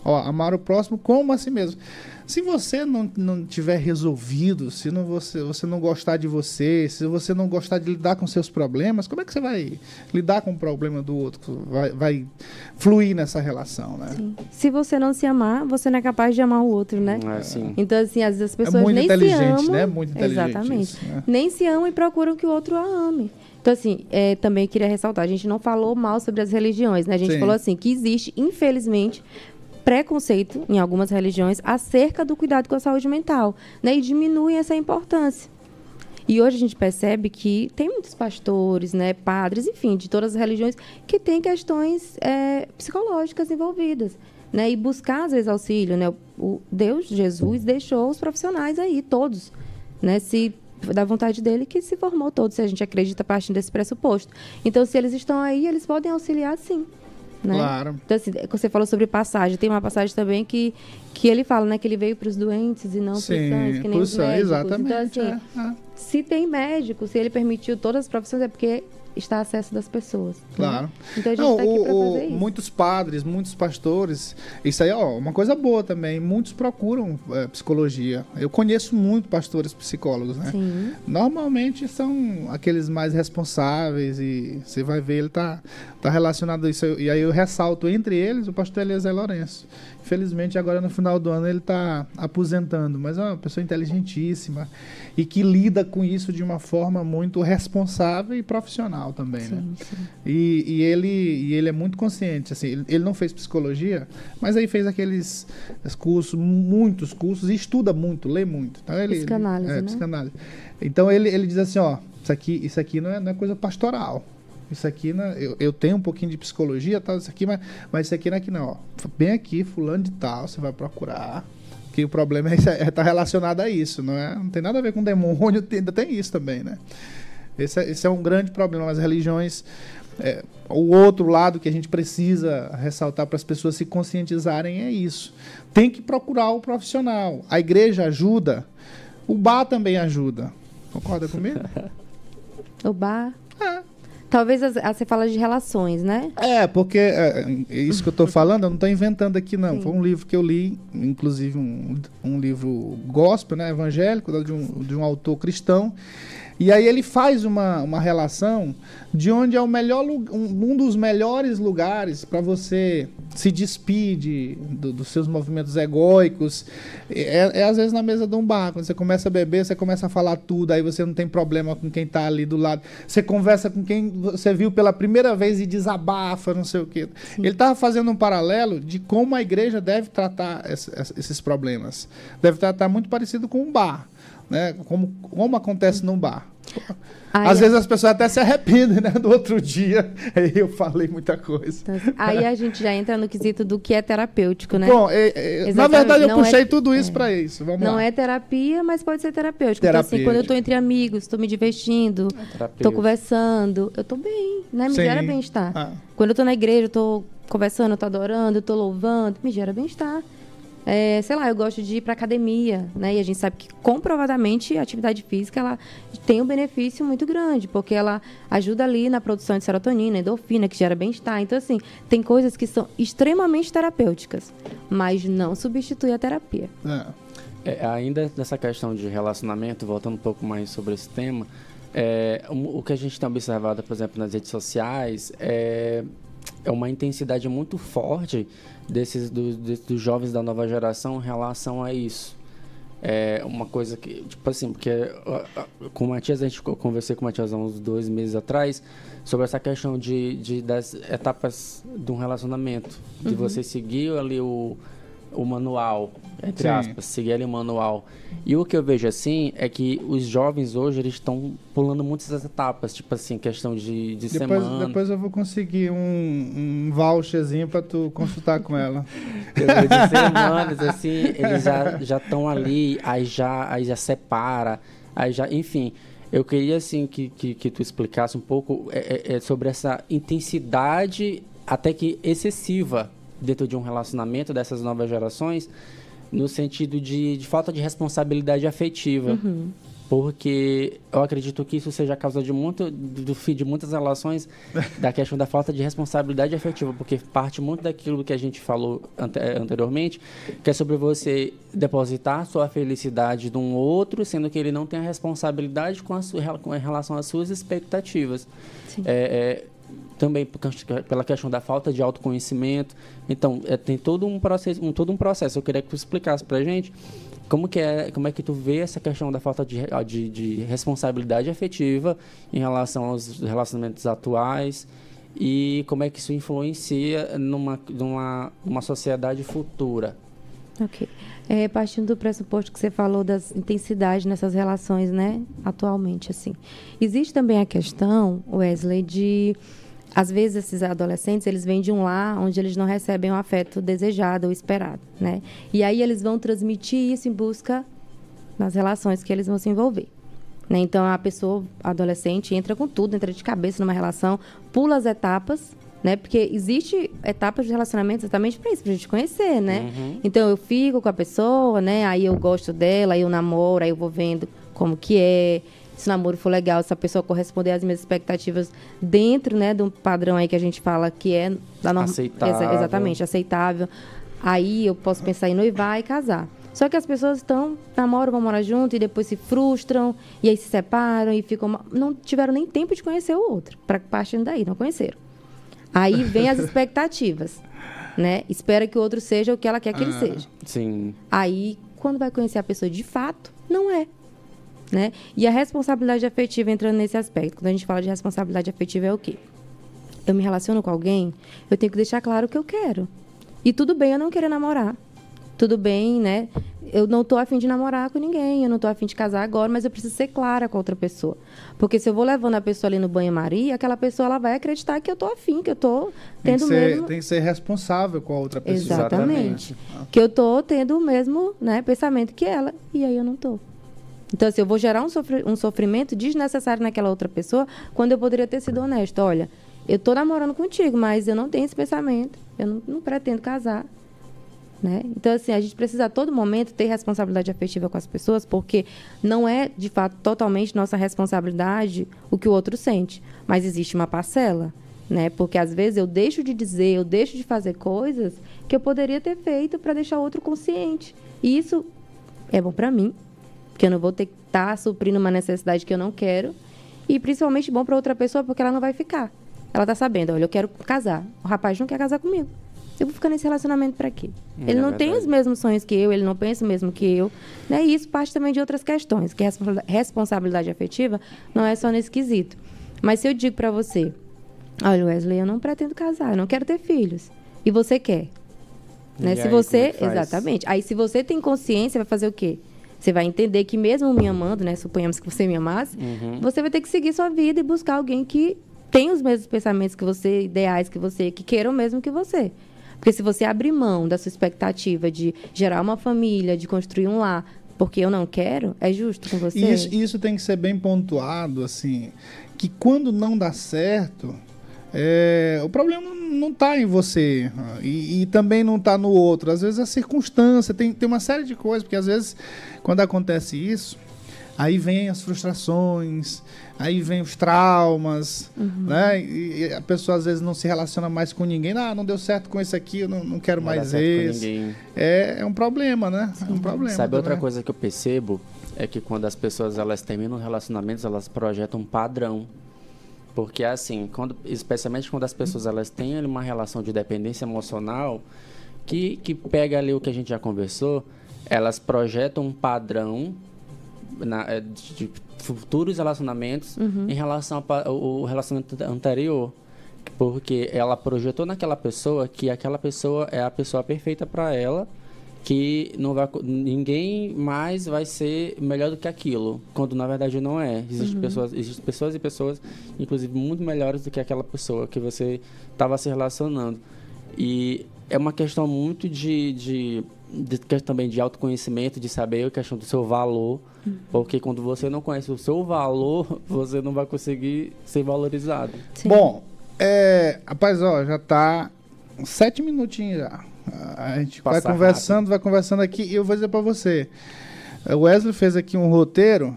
amar o próximo como a si mesmo. Se você não tiver resolvido, se não você não gostar de você, se você não gostar de lidar com seus problemas, como é que você vai lidar com o problema do outro? Vai fluir nessa relação, né? Sim. Se você não se amar, você não é capaz de amar o outro, né? Então, assim, às vezes as pessoas nem se amam. É muito inteligente, né? Muito inteligente. Exatamente. Isso, né? Nem se amam e procuram que o outro a ame. Então, assim, também queria ressaltar, a gente não falou mal sobre as religiões, né? A gente falou, assim, que existe, infelizmente, preconceito em algumas religiões acerca do cuidado com a saúde mental, né? E diminui essa importância. E hoje a gente percebe que tem muitos pastores, né, padres, enfim, de todas as religiões, que tem questões psicológicas envolvidas, né? E buscar, às vezes, auxílio, né? O Deus, Jesus, deixou os profissionais aí, todos, né? Se... da vontade dele, que se formou todo, se a gente acredita partindo desse pressuposto. Então, se eles estão aí, eles podem auxiliar, sim. Né? Claro. Então, assim, você falou sobre passagem. Tem uma passagem também que ele fala, né, que ele veio para os doentes e não para os sãos, que nem os médicos. Exatamente. Então, assim, se tem médico, se ele permitiu todas as profissões, é porque está a acesso das pessoas. Claro. Né? Então, a gente está aqui para fazer isso. Muitos padres, muitos pastores, isso aí é uma coisa boa também, muitos procuram psicologia. Eu conheço muito pastores psicólogos, né? Sim. Normalmente são aqueles mais responsáveis e você vai ver, ele está relacionado a isso. E aí eu ressalto, entre eles, o pastor Eliezer Lourenço. Felizmente, agora no final do ano ele está aposentando, mas é uma pessoa inteligentíssima e que lida com isso de uma forma muito responsável e profissional também, sim, né? Sim. E ele é muito consciente, assim, ele não fez psicologia, mas aí fez aqueles cursos, muitos cursos, e estuda muito, lê muito. Então, ele, psicanálise, né? Psicanálise. Então ele diz assim, ó, isso aqui não é coisa pastoral. Isso aqui, né, eu tenho um pouquinho de psicologia, tal, isso aqui, mas isso aqui não é que não. Ó. Bem aqui, fulano de tal, você vai procurar. Que o problema é tá relacionado a isso, não é? Não tem nada a ver com demônio, ainda tem isso também, né? Esse é um grande problema. As religiões, o outro lado que a gente precisa ressaltar para as pessoas se conscientizarem é isso. Tem que procurar o profissional. A igreja ajuda, o bar também ajuda. Concorda comigo? O bar? É. Talvez você fala de relações, né? É, porque isso que eu estou falando, eu não estou inventando aqui, não. Sim. Foi um livro que eu li, inclusive um livro gospel, né, evangélico, de um autor cristão. E aí ele faz uma relação de onde é o melhor, um dos melhores lugares para você se despir dos seus movimentos egóicos. É às vezes na mesa de um bar, quando você começa a beber, você começa a falar tudo, aí você não tem problema com quem está ali do lado. Você conversa com quem você viu pela primeira vez e desabafa, não sei o quê. Sim. Ele estava fazendo um paralelo de como a igreja deve tratar esses problemas. Deve tratar muito parecido com um bar. Né? Como acontece num bar. Aí, às vezes as pessoas até se arrependem, né? Do outro dia eu falei muita coisa. Aí a gente já entra no quesito do que é terapêutico, né? Bom, na verdade eu puxei tudo isso para isso. Vamos lá. Não é terapia, mas pode ser terapêutico. Porque assim, quando eu estou entre amigos, estou me divertindo, estou conversando, eu estou bem, né? Me gera bem-estar. Ah. Quando eu estou na igreja, eu estou conversando, eu estou adorando, eu estou louvando, me gera bem-estar. Sei lá, eu gosto de ir para academia, né? E a gente sabe que comprovadamente a atividade física ela tem um benefício muito grande, porque ela ajuda ali na produção de serotonina, endorfina, que gera bem-estar. Então, assim, tem coisas que são extremamente terapêuticas, mas não substitui a terapia. Ainda nessa questão de relacionamento, voltando um pouco mais sobre esse tema, o que a gente tem observado, por exemplo, nas redes sociais é uma intensidade muito forte dos jovens da nova geração em relação a isso. É uma coisa que, tipo assim, porque com o Matias, eu conversei com o Matias há uns 2 meses atrás sobre essa questão das etapas de um relacionamento, de você seguir ali o manual, entre aspas, seguir ali o manual. E o que eu vejo, assim, é que os jovens hoje, eles estão pulando muitas etapas, tipo assim, questão de semana. Depois eu vou conseguir um voucherzinho pra tu consultar com ela. De semanas, assim, eles já estão ali, aí já separa, aí já, enfim. Eu queria, assim, que tu explicasse um pouco sobre essa intensidade até que excessiva dentro de um relacionamento dessas novas gerações, no sentido de falta de responsabilidade afetiva. Porque eu acredito que isso seja a causa do fim de muitas relações, da questão da falta de responsabilidade afetiva, porque parte muito daquilo que a gente falou anteriormente, que é sobre você depositar sua felicidade de um outro, sendo que ele não tem a responsabilidade com relação às suas expectativas. Sim. Também pela questão da falta de autoconhecimento. Então, tem todo um processo. Eu queria que tu explicasse pra gente como é que tu vê essa questão da falta de responsabilidade afetiva em relação aos relacionamentos atuais e como é que isso influencia numa sociedade futura. Ok. Partindo do pressuposto que você falou das intensidades nessas relações, né, atualmente, assim. Existe também a questão, Wesley, de... Às vezes, esses adolescentes, eles vêm de um lar onde eles não recebem o afeto desejado ou esperado, né? E aí, eles vão transmitir isso em busca das relações que eles vão se envolver, né? Então, a pessoa adolescente entra com tudo, entra de cabeça numa relação, pula as etapas, né? Porque existe etapas de relacionamento exatamente para isso, para a gente conhecer, né? Então, eu fico com a pessoa, né? Aí, eu gosto dela, aí eu namoro, aí eu vou vendo como que é... Se o namoro for legal, se a pessoa corresponder às minhas expectativas dentro, né, de um padrão aí que a gente fala que é da norma, aceitável. Exatamente, aceitável. Aí eu posso pensar em noivar e casar. Só que as pessoas namoram, vão morar junto e depois se frustram, e aí se separam e ficam... Não tiveram nem tempo de conhecer o outro, para partir daí, não conheceram. Aí vem as expectativas. né? Espera que o outro seja o que ela quer que ele seja. Sim. Aí, quando vai conhecer a pessoa de fato, não é. Né? E a responsabilidade afetiva entrando nesse aspecto. Quando a gente fala de responsabilidade afetiva, é o quê? Eu me relaciono com alguém, eu tenho que deixar claro o que eu quero. E tudo bem eu não querer namorar. Tudo bem, né? Eu não tô a fim de namorar com ninguém, eu não tô a fim de casar agora, mas eu preciso ser clara com outra pessoa. Porque se eu vou levando a pessoa ali no banho-maria, aquela pessoa ela vai acreditar que eu tô a fim, que eu tô tendo o mesmo... Tem que ser responsável com a outra pessoa. Exatamente. Exatamente. Que eu tô tendo o mesmo, né, pensamento que ela, e aí eu não tô. Então, assim, eu vou gerar um sofrimento desnecessário naquela outra pessoa, quando eu poderia ter sido honesta. Olha, eu tô namorando contigo, mas eu não tenho esse pensamento, eu não pretendo casar. Né? Então, assim, a gente precisa a todo momento ter responsabilidade afetiva com as pessoas, porque não é, de fato, totalmente nossa responsabilidade o que o outro sente, mas existe uma parcela, né? Porque às vezes eu deixo de dizer, eu deixo de fazer coisas que eu poderia ter feito para deixar o outro consciente, e isso é bom para mim, porque eu não vou ter que estar suprindo uma necessidade que eu não quero, e principalmente bom para outra pessoa, porque ela não vai ficar, ela está sabendo, olha, eu quero casar, o rapaz não quer casar comigo. Eu vou ficar nesse relacionamento para quê? Ele não tem os mesmos sonhos que eu, ele não pensa o mesmo que eu. Né? E isso parte também de outras questões, que a responsabilidade afetiva não é só nesse quesito. Mas se eu digo para você, olha, Wesley, eu não pretendo casar, eu não quero ter filhos. E você quer. Né? E se aí, você... como é que faz? Exatamente. Aí, se você tem consciência, vai fazer o quê? Você vai entender que mesmo me amando, né? Suponhamos que você me amasse, você vai ter que seguir sua vida e buscar alguém que tenha os mesmos pensamentos que você, ideais que você, que queira o mesmo que você. Porque se você abrir mão da sua expectativa de gerar uma família, de construir um lar, porque eu não quero, é justo com você? Isso tem que ser bem pontuado, assim, que quando não dá certo, o problema não está em você e também não está no outro. Às vezes a circunstância, tem uma série de coisas, porque às vezes quando acontece isso, aí vem as frustrações, aí vem os traumas, né? E a pessoa às vezes não se relaciona mais com ninguém. Ah, não deu certo com esse aqui, eu não quero não mais esse. É um problema, né? Sim. É um problema. Sabe também. Outra coisa que eu percebo é que quando as pessoas elas terminam relacionamentos, elas projetam um padrão. Porque assim, especialmente quando as pessoas elas têm uma relação de dependência emocional, que pega ali o que a gente já conversou, elas projetam um padrão de futuros relacionamentos em relação ao relacionamento anterior, porque ela projetou naquela pessoa que aquela pessoa é a pessoa perfeita para ela, que não vai, ninguém mais vai ser melhor do que aquilo, quando na verdade não é. Existem pessoas e pessoas, inclusive muito melhores do que aquela pessoa que você estava se relacionando. E é uma questão muito de também de autoconhecimento, de saber a questão do seu valor, porque quando você não conhece o seu valor, você não vai conseguir ser valorizado. Sim. Bom, rapaz, já tá 7 minutinhos já. A gente vai conversando aqui e eu vou dizer para você, o Wesley fez aqui um roteiro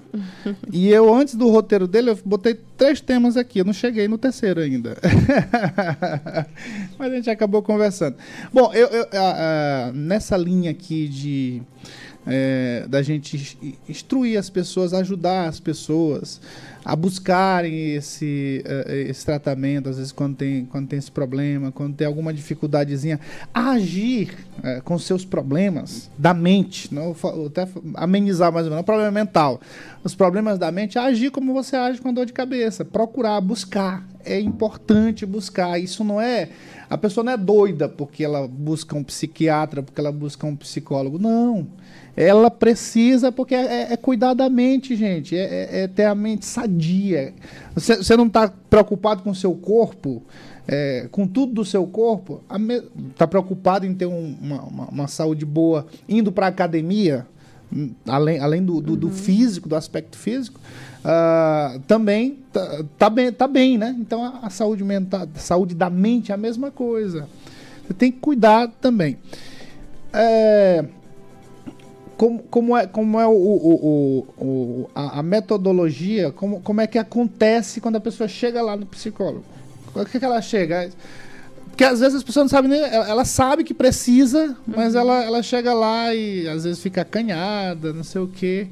e eu, antes do roteiro dele, eu botei 3 temas aqui. Eu não cheguei no terceiro ainda. Mas a gente acabou conversando. Bom, eu nessa linha aqui da gente instruir as pessoas, ajudar as pessoas a buscarem esse tratamento, às vezes quando tem esse problema, quando tem alguma dificuldadezinha, a agir com seus problemas da mente, não, até amenizar mais ou menos, o problema mental, os problemas da mente, a agir como você age com a dor de cabeça, procurar, buscar. É importante buscar, isso não é... A pessoa não é doida porque ela busca um psiquiatra, porque ela busca um psicólogo, não. Ela precisa, porque é cuidar da mente, gente, é ter a mente sadia. Você não está preocupado com o seu corpo, com tudo do seu corpo, está preocupado em ter uma saúde boa, indo para a academia, além do físico, do aspecto físico, também tá bem, né? Então a saúde mental, a saúde da mente é a mesma coisa. Você tem que cuidar também. Como é a metodologia, como é que acontece quando a pessoa chega lá no psicólogo? O que ela chega? Porque às vezes as pessoas não sabem nem... Ela sabe que precisa, mas ela chega lá e às vezes fica acanhada, não sei o quê.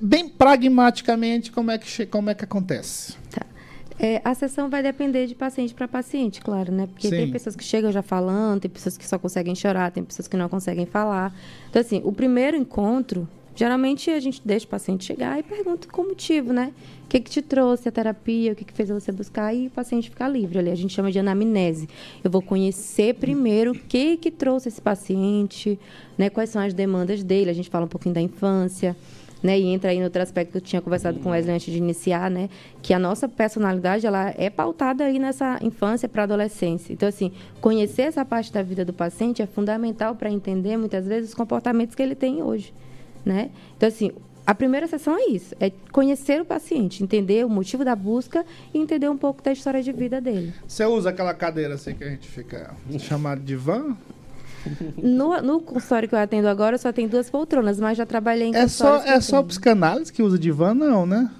Bem pragmaticamente, como é que acontece? Tá. A sessão vai depender de paciente para paciente, claro, né? Porque tem pessoas que chegam já falando, tem pessoas que só conseguem chorar, tem pessoas que não conseguem falar. Então, assim, o primeiro encontro, geralmente a gente deixa o paciente chegar e pergunta qual motivo, né? O que que te trouxe a terapia, o que que fez você buscar, e o paciente fica livre ali. A gente chama de anamnese. Eu vou conhecer primeiro o que que trouxe esse paciente, né? Quais são as demandas dele. A gente fala um pouquinho da infância, né? E entra aí no outro aspecto que eu tinha conversado com o Wesley antes de iniciar, né? Que a nossa personalidade, ela é pautada aí nessa infância para a adolescência. Então, assim, conhecer essa parte da vida do paciente é fundamental para entender, muitas vezes, os comportamentos que ele tem hoje, né? Então, assim, a primeira sessão é isso, é conhecer o paciente, entender o motivo da busca e entender um pouco da história de vida dele. Você usa aquela cadeira assim que a gente fica chamado de van? No consultório que eu atendo agora, só tem 2 poltronas, mas já trabalhei em consultórios. É só psicanálise que usa divã, não, né?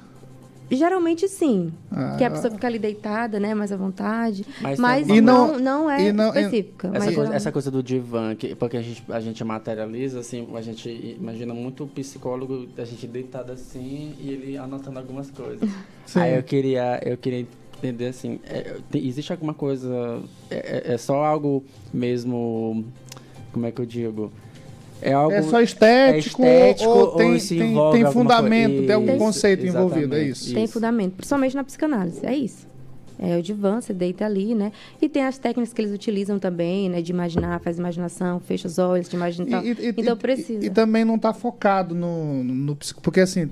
Geralmente sim, que a pessoa fica ali deitada, né, mais à vontade, mas não é específica. Essa coisa do divã, porque a gente materializa, assim, a gente imagina muito o psicólogo, a gente deitado assim e ele anotando algumas coisas. Sim. Aí eu queria entender, assim, existe alguma coisa, é só algo mesmo, como é que eu digo... É só estético, ou tem fundamento, tem algum conceito envolvido, é isso? Tem fundamento, principalmente na psicanálise, é isso. É o divã, você deita ali, né? E tem as técnicas que eles utilizam também, né? De imaginar, faz imaginação, fecha os olhos, de imaginar. Então precisa. E também não está focado no psico... Porque, assim,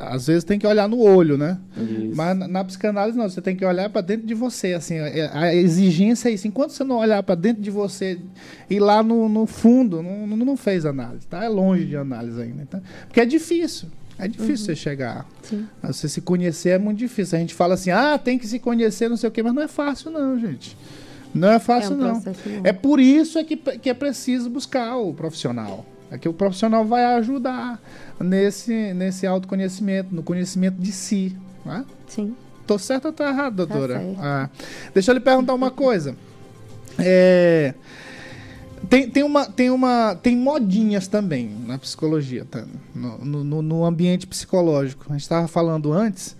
às vezes tem que olhar no olho, né? Isso. Mas na psicanálise, não. Você tem que olhar para dentro de você, assim. A exigência é isso. Enquanto você não olhar para dentro de você e lá no fundo, não fez análise, tá? É longe de análise ainda, tá? Porque é difícil. É difícil você chegar. Sim. Você se conhecer é muito difícil. A gente fala assim, tem que se conhecer, não sei o quê, mas não é fácil não, gente. Não é fácil não. É por isso que é preciso buscar o profissional. É que o profissional vai ajudar nesse autoconhecimento, no conhecimento de si. Né? Sim. Tô certo ou tô errado, doutora? Tá certo. Deixa eu lhe perguntar uma coisa. Tem modinhas também na psicologia, tá? No ambiente psicológico. A gente estava falando antes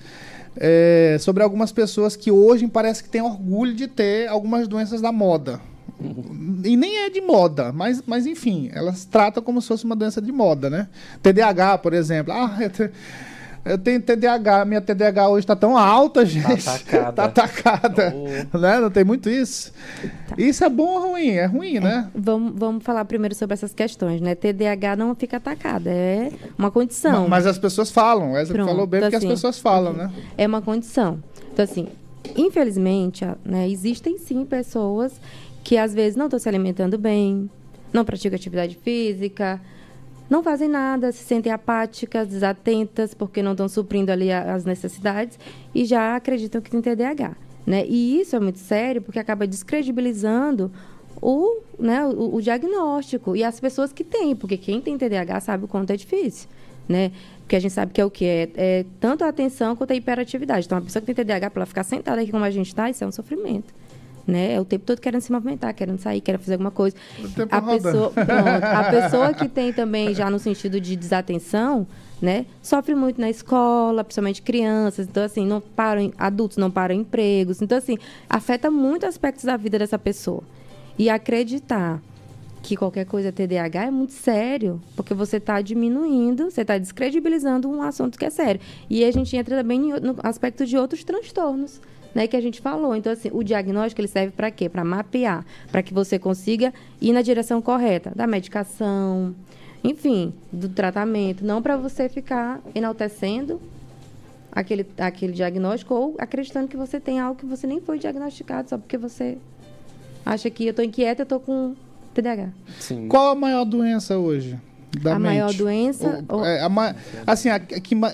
sobre algumas pessoas que hoje parece que têm orgulho de ter algumas doenças da moda. E nem é de moda, mas enfim, elas tratam como se fosse uma doença de moda, né? TDAH, por exemplo. Eu tenho TDAH, minha TDAH hoje está tão alta, gente. Tá atacada. Oh. Né? Não tem muito isso? Tá. Isso é bom ou ruim? É ruim, né? Vamos falar primeiro sobre essas questões, né? TDAH não fica atacada, é uma condição. Mas as pessoas falam. Essa que falou bem, então, porque assim, as pessoas falam, né? É uma condição. Então, assim, infelizmente, né, existem sim pessoas que às vezes não estão se alimentando bem, não praticam atividade física... Não fazem nada, se sentem apáticas, desatentas, porque não estão suprindo ali as necessidades e já acreditam que tem TDAH, né? E isso é muito sério, porque acaba descredibilizando o diagnóstico e as pessoas que têm, porque quem tem TDAH sabe o quanto é difícil, né? Porque a gente sabe que é o que? É tanto a atenção quanto a hiperatividade. Então, a pessoa que tem TDAH, para ela ficar sentada aqui como a gente está, isso é um sofrimento. Né? É o tempo todo querendo se movimentar, querendo sair, querendo fazer alguma coisa. A pessoa que tem também, já no sentido de desatenção, né, sofre muito na escola, principalmente crianças. Então, assim, não param, adultos não param empregos. Então, assim, afeta muito aspectos da vida dessa pessoa. E acreditar que qualquer coisa é TDAH é muito sério, porque você está diminuindo, você está descredibilizando um assunto que é sério. E a gente entra também no aspecto de outros transtornos, né, que a gente falou. Então, assim, o diagnóstico, ele serve para quê? Para mapear, para que você consiga ir na direção correta da medicação, enfim, do tratamento, não para você ficar enaltecendo aquele diagnóstico ou acreditando que você tem algo que você nem foi diagnosticado só porque você acha que eu estou inquieta, eu estou com TDAH. Sim. Qual a maior doença hoje? Da a mente. Maior doença...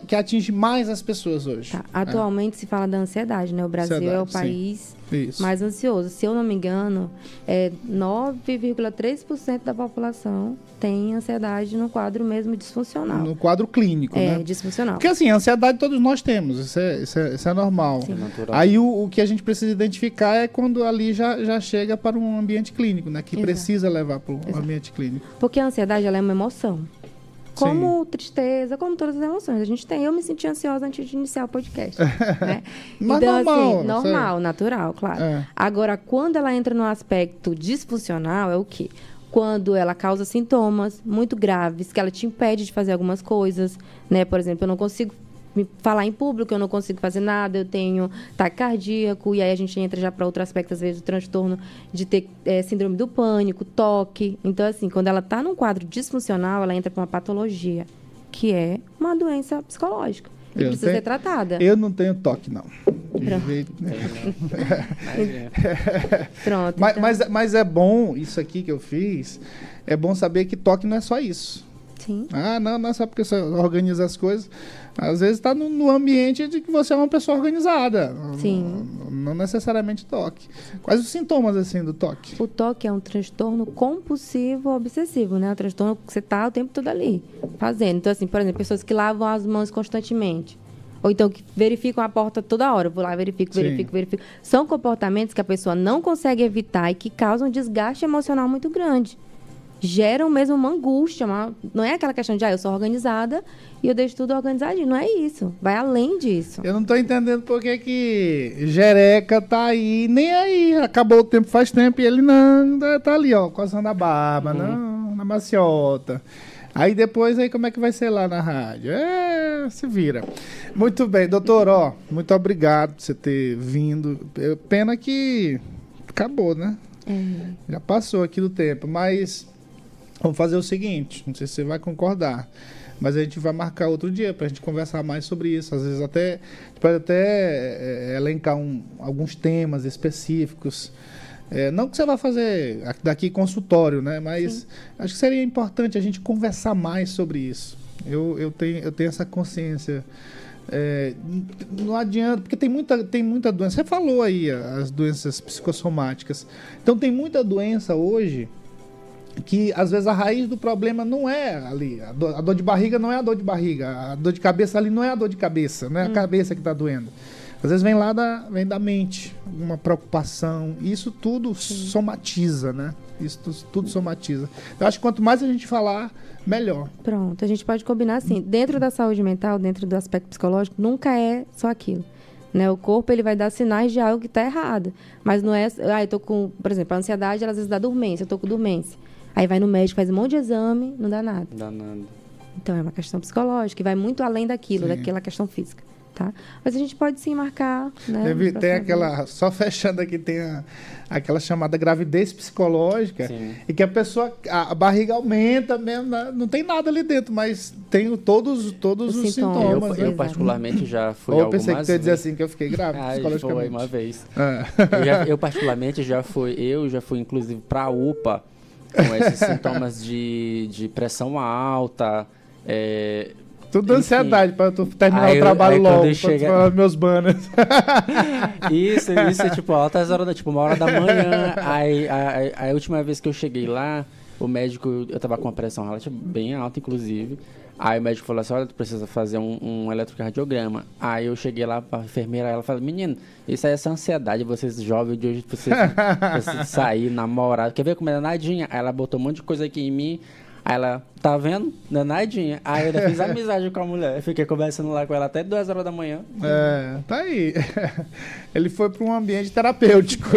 que atinge mais as pessoas hoje. Tá. Atualmente se fala da ansiedade, né? O Brasil é o país mais ansioso. Se eu não me engano, 9,3% da população tem ansiedade no quadro mesmo disfuncional. No quadro clínico, né? Disfuncional. Porque, assim, ansiedade todos nós temos. Isso é normal. É natural. Aí o que a gente precisa identificar é quando ali já chega para um ambiente clínico, né? Que precisa levar para o ambiente clínico. Porque a ansiedade, ela é uma emoção. como tristeza, como todas as emoções. A gente tem, eu me senti ansiosa antes de iniciar o podcast. Né? Mas então, normal, assim, normal, natural, claro. É. Agora, quando ela entra no aspecto disfuncional, é o quê? Quando ela causa sintomas muito graves, que ela te impede de fazer algumas coisas, né? Por exemplo, eu não consigo falar em público, eu não consigo fazer nada, eu tenho ataque cardíaco, e aí a gente entra já para outro aspecto, às vezes, do transtorno de ter síndrome do pânico, TOC. Então, assim, quando ela está num quadro disfuncional, ela entra para uma patologia, que é uma doença psicológica. E eu precisa ser tratada. Eu não tenho TOC, não. De jeito nenhum. Pronto. Então. Mas é bom, isso aqui que eu fiz, é bom saber que TOC não é só isso. Sim. Ah, não é só porque você organiza as coisas. Às vezes está no ambiente de que você é uma pessoa organizada. Sim. Não necessariamente TOC. Quais os sintomas, assim, do TOC? O TOC é um transtorno compulsivo obsessivo, né? Um transtorno que você está o tempo todo ali fazendo. Então, assim, por exemplo, pessoas que lavam as mãos constantemente. Ou então que verificam a porta toda hora. Eu vou lá, verifico. São comportamentos que a pessoa não consegue evitar e que causam um desgaste emocional muito grande. Geram mesmo uma angústia, não é aquela questão de, eu sou organizada e eu deixo tudo organizadinho, não é isso, vai além disso. Eu não tô entendendo por que Jereca tá aí, nem aí, acabou o tempo faz tempo e ele não, tá ali, ó, coçando a barba, na maciota. Aí depois, como é que vai ser lá na rádio? Se vira. Muito bem, doutor, muito obrigado por você ter vindo, pena que acabou, né? Já passou aqui do tempo, mas... Vamos fazer o seguinte, não sei se você vai concordar, mas a gente vai marcar outro dia para a gente conversar mais sobre isso. Às vezes até, a gente pode até elencar alguns temas específicos. Não que você vá fazer daqui consultório, né? Mas sim, acho que seria importante a gente conversar mais sobre isso. Eu tenho essa consciência. Não adianta, porque tem muita doença. Você falou aí as doenças psicossomáticas. Então tem muita doença hoje que às vezes a raiz do problema não é ali, a dor de barriga não é a dor de barriga, a dor de cabeça ali não é a dor de cabeça, não é a cabeça que está doendo. Às vezes vem da mente, uma preocupação, isso tudo somatiza, né? Isso tudo somatiza. Eu acho que quanto mais a gente falar, melhor. Pronto, a gente pode combinar assim, dentro da saúde mental, dentro do aspecto psicológico, nunca é só aquilo. Né? O corpo ele vai dar sinais de algo que está errado, mas não é, eu estou com, por exemplo, a ansiedade, ela às vezes dá dormência, eu estou com dormência. Aí vai no médico, faz um monte de exame, não dá nada. Não dá nada. Então é uma questão psicológica, e vai muito além daquilo, daquela questão física, tá? Mas a gente pode sim marcar, né? Tem aquela, só fechando aqui, tem aquela chamada gravidez psicológica, sim, e que a pessoa, a barriga aumenta mesmo, não tem nada ali dentro, mas tem todos os sintomas. Eu particularmente já fui algumas vezes. Eu pensei que você ia dizer assim, que eu fiquei grávida psicologicamente. Foi uma vez. Eu particularmente já fui inclusive para a UPA, com esses sintomas de pressão alta, tudo enfim, ansiedade, para tu terminar o trabalho logo, para falar meus banners. Isso, tipo, altas horas, tipo, 1h da manhã, aí a última vez que eu cheguei lá, o médico, eu tava com a pressão relativa bem alta, inclusive, aí o médico falou assim, olha, tu precisa fazer um eletrocardiograma. Aí eu cheguei lá pra enfermeira, ela falou, menino, isso aí é essa ansiedade, vocês jovens de hoje, vocês sair, namorar, quer ver como é danadinha? Aí ela botou um monte de coisa aqui em mim. Aí ela, tá vendo? Danadinha. Aí eu ainda fiz amizade com a mulher. Eu fiquei conversando lá com ela até 2h da manhã. Tá aí. Ele foi para um ambiente terapêutico.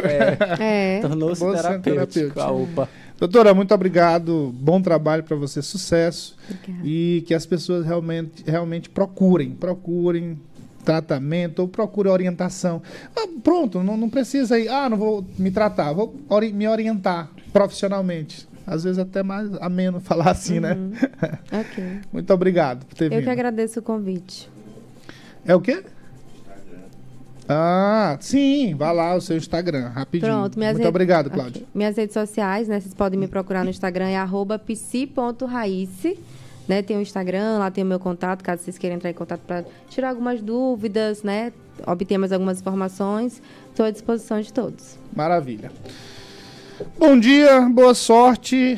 Tornou-se terapêutico a UPA. Doutora, muito obrigado. Bom trabalho para você. Sucesso. Obrigada. E que as pessoas realmente procurem tratamento ou procure orientação. Pronto, não precisa ir. Não vou me tratar. Vou me orientar profissionalmente. Às vezes até mais ameno falar assim, né? Ok. Muito obrigado por ter vindo. Eu que agradeço o convite. É o quê? Instagram. Sim. Vá lá o seu Instagram, rapidinho. Pronto. Muito obrigado, Cláudia. Okay. Minhas redes sociais, né? Vocês podem me procurar no Instagram, é @psi.raice. Né? Tem o Instagram, lá tem o meu contato, caso vocês queiram entrar em contato para tirar algumas dúvidas, né? Obter mais algumas informações. Estou à disposição de todos. Maravilha. Bom dia, boa sorte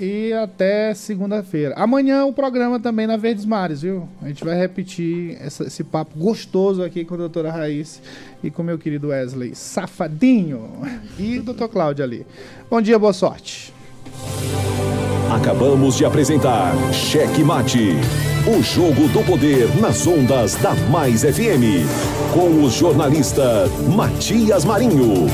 e até segunda-feira. Amanhã o programa também na Verdes Mares, viu? A gente vai repetir esse papo gostoso aqui com a doutora Raysse e com o meu querido Wesley Safadinho e o doutor Cláudio ali. Bom dia, boa sorte. Acabamos de apresentar Xeque-Mate, o jogo do poder nas ondas da Mais FM, com o jornalista Matias Marinho.